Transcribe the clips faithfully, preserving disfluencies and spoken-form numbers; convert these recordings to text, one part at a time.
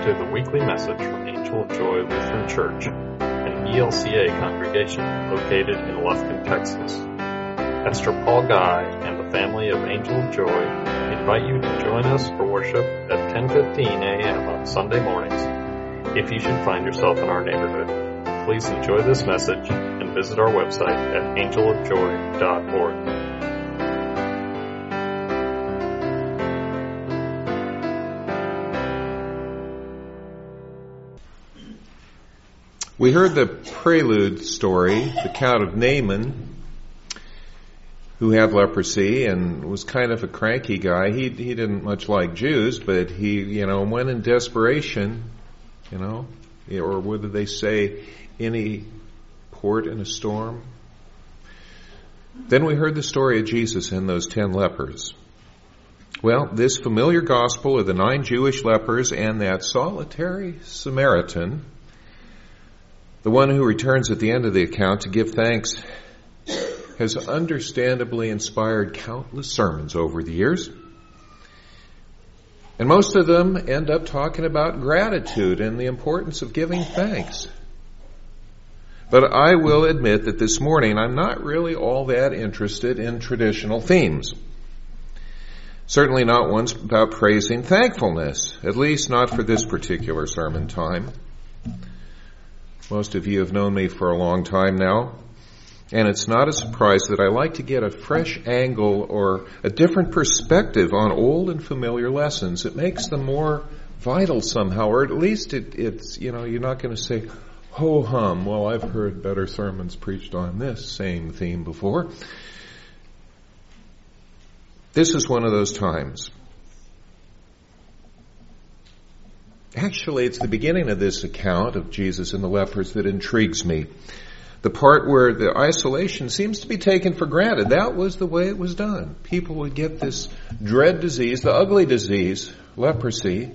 Welcome to the weekly message from Angel of Joy Lutheran Church, an E L C A congregation located in Lufkin, Texas. Pastor Paul Guy and the family of Angel of Joy invite you to join us for worship at ten fifteen a.m. on Sunday mornings. If you should find yourself in our neighborhood, please enjoy this message and visit our website at angel of joy dot org. We heard the prelude story, the account of Naaman, who had leprosy and was kind of a cranky guy. He he didn't much like Jews, but he, you know, went in desperation, you know, or what did they say, any port in a storm. Then we heard the story of Jesus and those ten lepers. Well, this familiar gospel of the nine Jewish lepers and that solitary Samaritan, the one who returns at the end of the account to give thanks, has understandably inspired countless sermons over the years. And most of them end up talking about gratitude and the importance of giving thanks. But I will admit that this morning I'm not really all that interested in traditional themes. Certainly not ones about praising thankfulness, at least not for this particular sermon time. Most of you have known me for a long time now, and it's not a surprise that I like to get a fresh angle or a different perspective on old and familiar lessons. It makes them more vital somehow, or at least it, it's, you know, you're not going to say, ho-hum, well, I've heard better sermons preached on this same theme before. This is one of those times. Actually, it's the beginning of this account of Jesus and the lepers that intrigues me. The part where the isolation seems to be taken for granted. That was the way it was done. People would get this dread disease, the ugly disease, leprosy,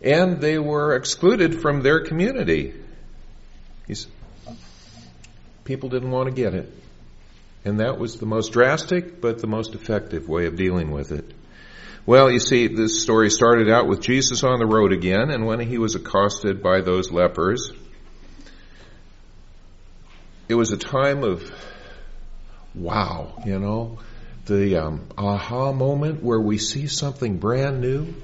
and they were excluded from their community. People didn't want to get it. And that was the most drastic, but the most effective way of dealing with it. Well, you see, this story started out with Jesus on the road again, and when he was accosted by those lepers, it was a time of, wow, you know, the um, aha moment where we see something brand new.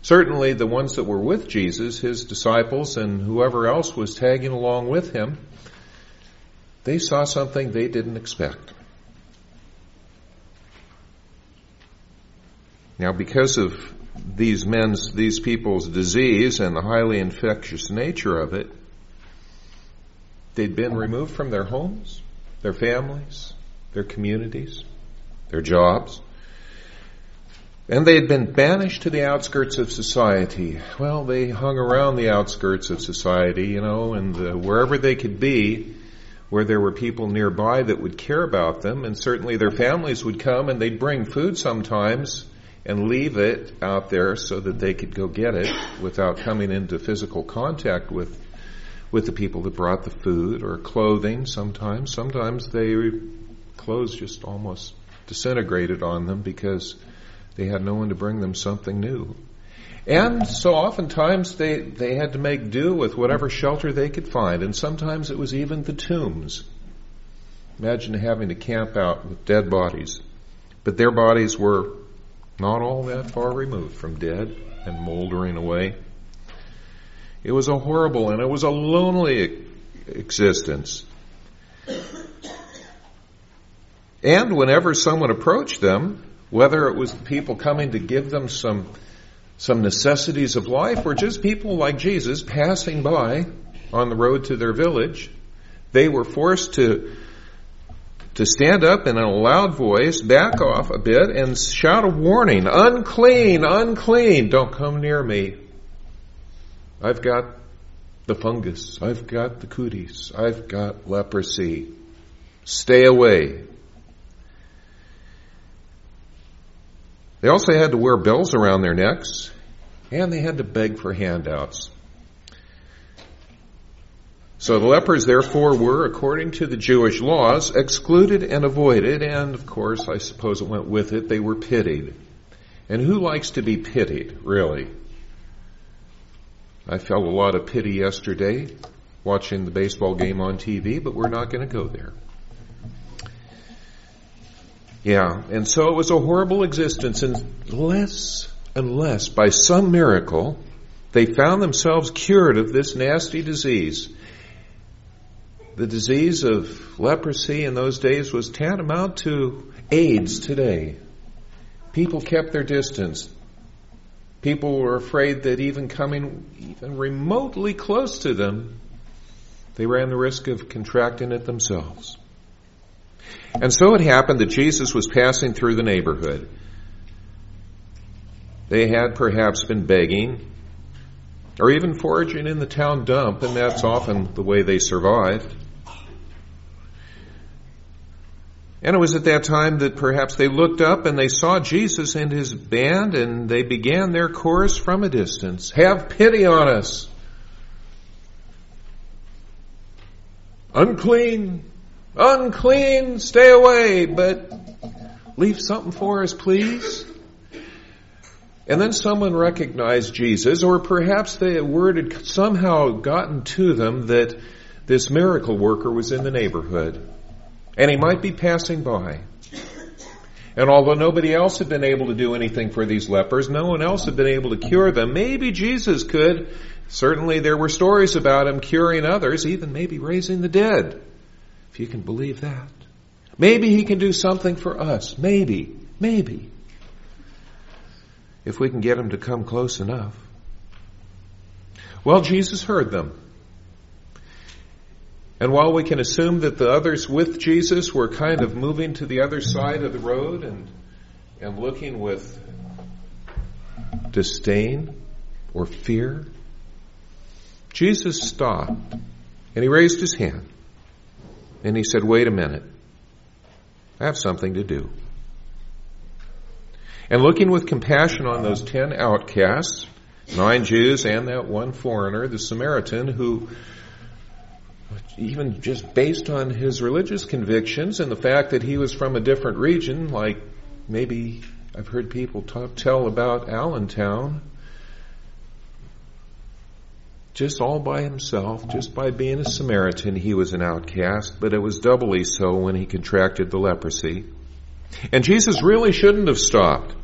Certainly the ones that were with Jesus, his disciples and whoever else was tagging along with him, they saw something they didn't expect. Now, because of these men's, these people's disease and the highly infectious nature of it, they'd been removed from their homes, their families, their communities, their jobs, and they'd been banished to the outskirts of society. Well, they hung around the outskirts of society, you know, and the, wherever they could be, where there were people nearby that would care about them, and certainly their families would come and they'd bring food sometimes and leave it out there so that they could go get it without coming into physical contact with with the people that brought the food or clothing sometimes. Sometimes they clothes just almost disintegrated on them because they had no one to bring them something new. And so oftentimes they, they had to make do with whatever shelter they could find, and sometimes it was even the tombs. Imagine having to camp out with dead bodies. But their bodies were not all that far removed from dead and moldering away. It was a horrible and it was a lonely existence. And whenever someone approached them, whether it was people coming to give them some, some necessities of life or just people like Jesus passing by on the road to their village, they were forced to to stand up in a loud voice, back off a bit, and shout a warning, unclean, unclean, don't come near me. I've got the fungus, I've got the cooties, I've got leprosy. Stay away. They also had to wear bells around their necks, and they had to beg for handouts. So the lepers, therefore, were, according to the Jewish laws, excluded and avoided, and, of course, I suppose it went with it, they were pitied. And who likes to be pitied, really? I felt a lot of pity yesterday watching the baseball game on T V, but we're not going to go there. Yeah, and so it was a horrible existence unless, unless by some miracle they found themselves cured of this nasty disease. The disease of leprosy in those days was tantamount to AIDS today. People kept their distance. People were afraid that even coming even remotely close to them, they ran the risk of contracting it themselves. And so it happened that Jesus was passing through the neighborhood. They had perhaps been begging or even foraging in the town dump, and that's often the way they survived. And it was at that time that perhaps they looked up and they saw Jesus and his band, and they began their chorus from a distance, "Have pity on us! Unclean! Unclean! Stay away! But leave something for us, please." And then someone recognized Jesus, or perhaps the word had somehow gotten to them that this miracle worker was in the neighborhood, and he might be passing by. And although nobody else had been able to do anything for these lepers, no one else had been able to cure them, maybe Jesus could. Certainly there were stories about him curing others, even maybe raising the dead, if you can believe that. Maybe he can do something for us. Maybe, maybe. If we can get him to come close enough. Well, Jesus heard them. And while we can assume that the others with Jesus were kind of moving to the other side of the road and, and looking with disdain or fear, Jesus stopped and he raised his hand and he said, "Wait a minute, I have something to do." And looking with compassion on those ten outcasts, nine Jews and that one foreigner, the Samaritan, who, even just based on his religious convictions and the fact that he was from a different region, like maybe I've heard people talk, tell about Allentown, just all by himself, just by being a Samaritan, he was an outcast, but it was doubly so when he contracted the leprosy. And Jesus really shouldn't have stopped.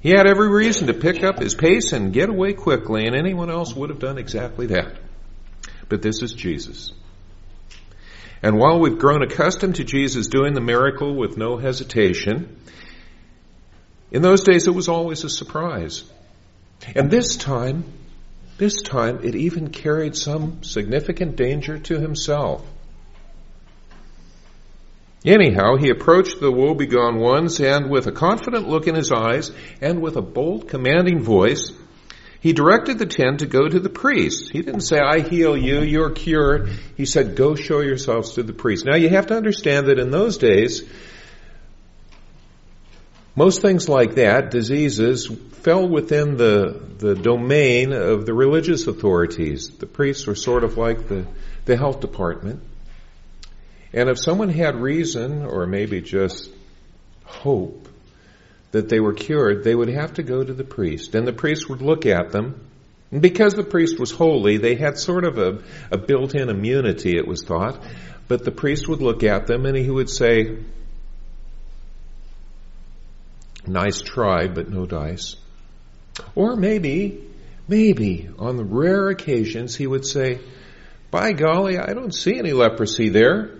He had every reason to pick up his pace and get away quickly, and anyone else would have done exactly that. But this is Jesus. And while we've grown accustomed to Jesus doing the miracle with no hesitation, in those days it was always a surprise. And this time, this time it even carried some significant danger to himself. Anyhow, he approached the woebegone ones, and with a confident look in his eyes and with a bold, commanding voice, he directed the ten to go to the priest. He didn't say, "I heal you, you're cured." He said, "Go show yourselves to the priest." Now, you have to understand that in those days, most things like that, diseases, fell within the, the domain of the religious authorities. The priests were sort of like the, the health department. And if someone had reason, or maybe just hope, that they were cured, they would have to go to the priest. And the priest would look at them. And because the priest was holy, they had sort of a, a built-in immunity, it was thought. But the priest would look at them and he would say, "Nice try, but no dice." Or maybe, maybe on the rare occasions he would say, "By golly, I don't see any leprosy there.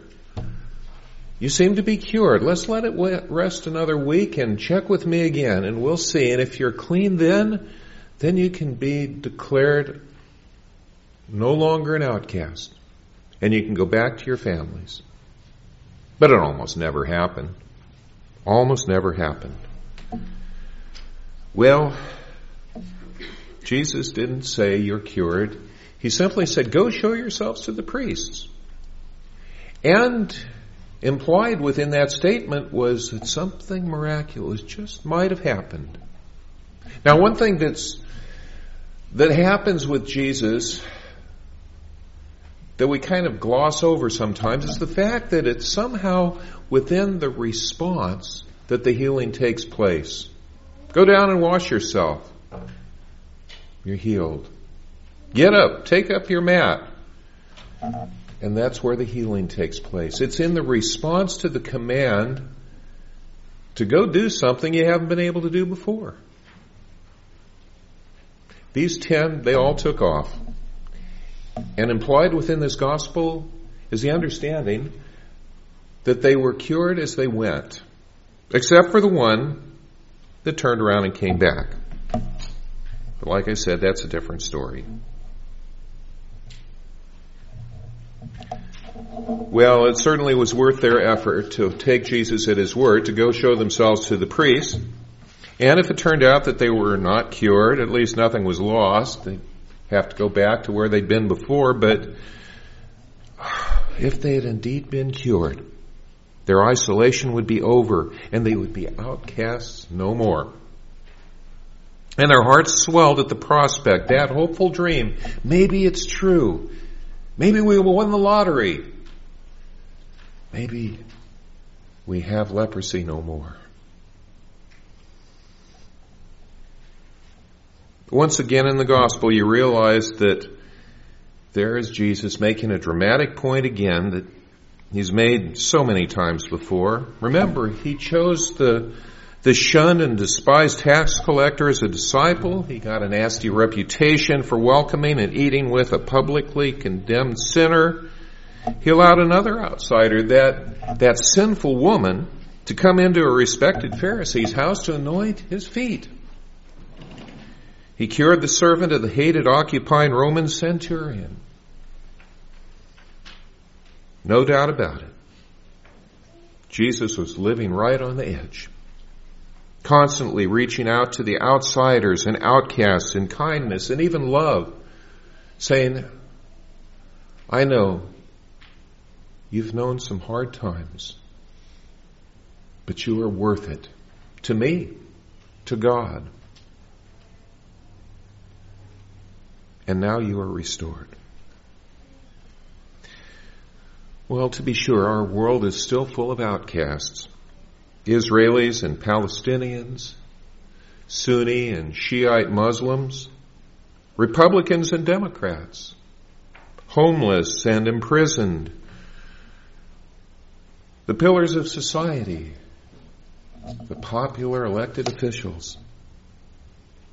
You seem to be cured. Let's let it rest another week and check with me again, and we'll see. And if you're clean then, then you can be declared no longer an outcast, and you can go back to your families." But it almost never happened. Almost never happened. Well, Jesus didn't say, "You're cured." He simply said, "Go show yourselves to the priests." And implied within that statement was that something miraculous just might have happened. Now, one thing that's that happens with Jesus that we kind of gloss over sometimes is the fact that it's somehow within the response that the healing takes place. "Go down and wash yourself. You're healed." Get up, take up your mat. And that's where the healing takes place. It's in the response to the command to go do something you haven't been able to do before. These ten, they all took off. And implied within this gospel is the understanding that they were cured as they went, except for the one that turned around and came back. But like I said, that's a different story. Well, it certainly was worth their effort to take Jesus at his word, to go show themselves to the priest. And if it turned out that they were not cured, at least nothing was lost. They'd have to go back to where they'd been before. But if they had indeed been cured, their isolation would be over and they would be outcasts no more. And their hearts swelled at the prospect, that hopeful dream. Maybe it's true. Maybe we won the lottery. Maybe we have leprosy no more. Once again in the gospel, you realize that there is Jesus making a dramatic point again that he's made so many times before. Remember, he chose the, the shunned and despised tax collector as a disciple. He got a nasty reputation for welcoming and eating with a publicly condemned sinner. He allowed another outsider, that, that sinful woman, to come into a respected Pharisee's house to anoint his feet. He cured the servant of the hated occupying Roman centurion. No doubt about it. Jesus was living right on the edge, constantly reaching out to the outsiders and outcasts in kindness and even love, saying, I know you've known some hard times, but you are worth it to me, to God. And now you are restored. Well, to be sure, our world is still full of outcasts. Israelis and Palestinians, Sunni and Shiite Muslims, Republicans and Democrats, homeless and imprisoned, the pillars of society, the popular elected officials,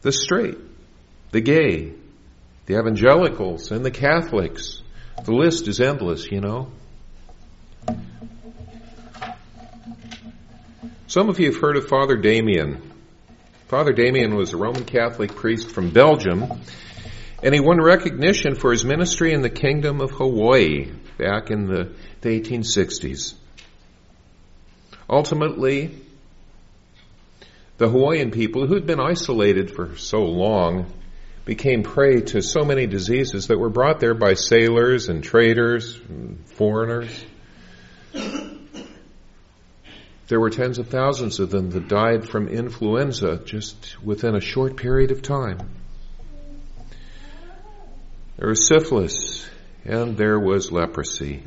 the straight, the gay, the evangelicals and the Catholics. The list is endless, you know. Some of you have heard of Father Damien. Father Damien was a Roman Catholic priest from Belgium, and he won recognition for his ministry in the Kingdom of Hawaii back in the, the eighteen sixties. Ultimately, the Hawaiian people, who had been isolated for so long, became prey to so many diseases that were brought there by sailors and traders and foreigners. There were tens of thousands of them that died from influenza just within a short period of time. There was syphilis and there was leprosy.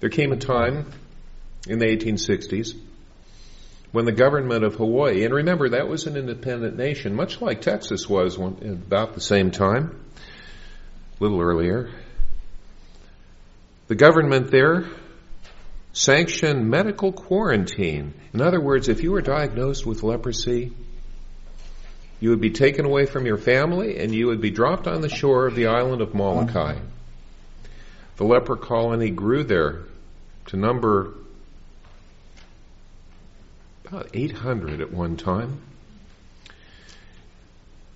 There came a time in the eighteen sixties when the government of Hawaii, and remember that was an independent nation, much like Texas was one, about the same time, a little earlier, the government there sanctioned medical quarantine. In other words, if you were diagnosed with leprosy, you would be taken away from your family and you would be dropped on the shore of the island of Molokai. The leper colony grew there to number about eight hundred at one time.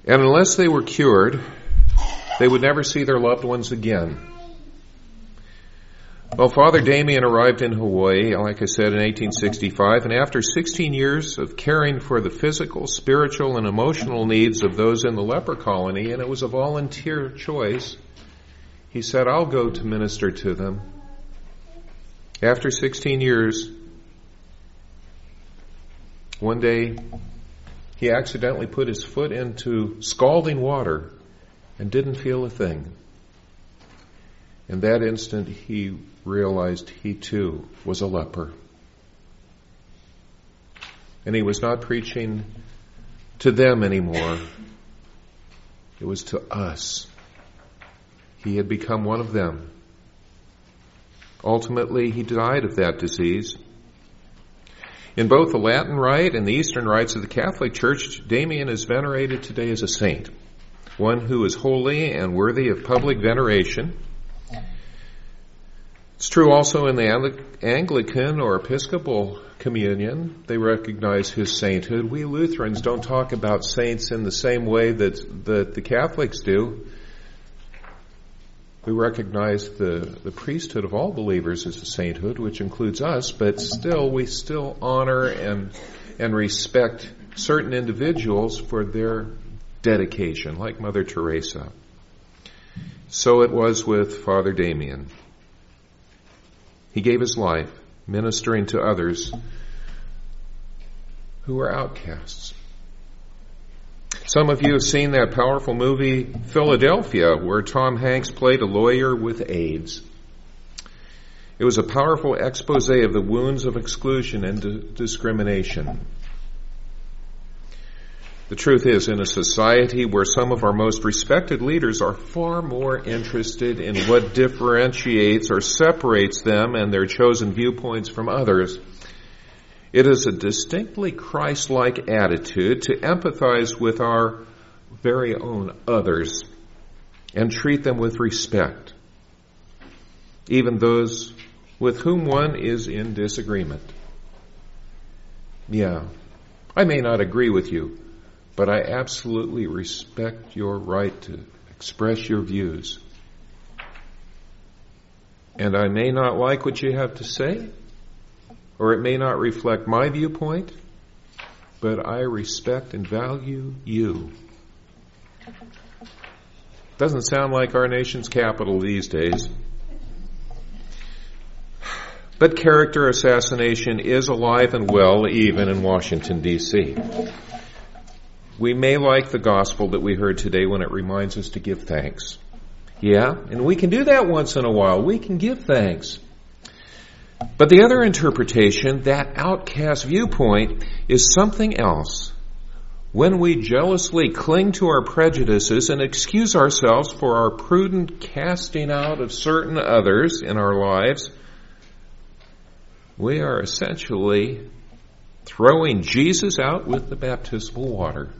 And unless they were cured, they would never see their loved ones again. Well, Father Damien arrived in Hawaii, like I said, in eighteen sixty-five, and after sixteen years of caring for the physical, spiritual, and emotional needs of those in the leper colony, and it was a volunteer choice, he said, I'll go to minister to them. After sixteen years, one day he accidentally put his foot into scalding water and didn't feel a thing. In that instant, he realized he too was a leper. And he was not preaching to them anymore. It was to us. He had become one of them. Ultimately, he died of that disease. In both the Latin Rite and the Eastern Rites of the Catholic Church, Damien is venerated today as a saint, one who is holy and worthy of public veneration. It's true also in the Anglican or Episcopal Communion. They recognize his sainthood. We Lutherans don't talk about saints in the same way that, that the Catholics do. We recognize the, the priesthood of all believers as a sainthood, which includes us, but still we still honor and and respect certain individuals for their dedication, like Mother Teresa. So it was with Father Damien. He gave his life ministering to others who were outcasts. Some of you have seen that powerful movie, Philadelphia, where Tom Hanks played a lawyer with AIDS. It was a powerful expose of the wounds of exclusion and d- discrimination. The truth is, in a society where some of our most respected leaders are far more interested in what differentiates or separates them and their chosen viewpoints from others, it is a distinctly Christ-like attitude to empathize with our very own others and treat them with respect, even those with whom one is in disagreement. Yeah, I may not agree with you, but I absolutely respect your right to express your views. And I may not like what you have to say, or it may not reflect my viewpoint, but I respect and value you. Doesn't sound like our nation's capital these days. But character assassination is alive and well, even in Washington, D C We may like the gospel that we heard today when it reminds us to give thanks. Yeah, and we can do that once in a while. We can give thanks. But the other interpretation, that outcast viewpoint, is something else. When we jealously cling to our prejudices and excuse ourselves for our prudent casting out of certain others in our lives, we are essentially throwing Jesus out with the baptismal water,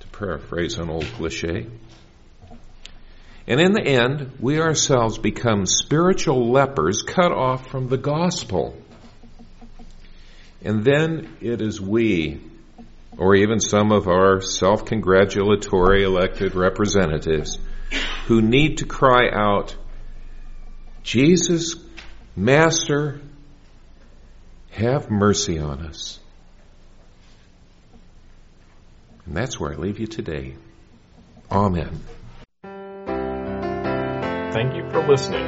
to paraphrase an old cliche. And in the end, we ourselves become spiritual lepers cut off from the gospel. And then it is we, or even some of our self-congratulatory elected representatives, who need to cry out, Jesus, Master, have mercy on us. And that's where I leave you today. Amen. Thank you for listening.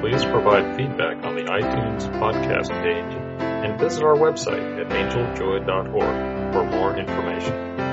Please provide feedback on the iTunes podcast page and visit our website at angel joy dot org for more information.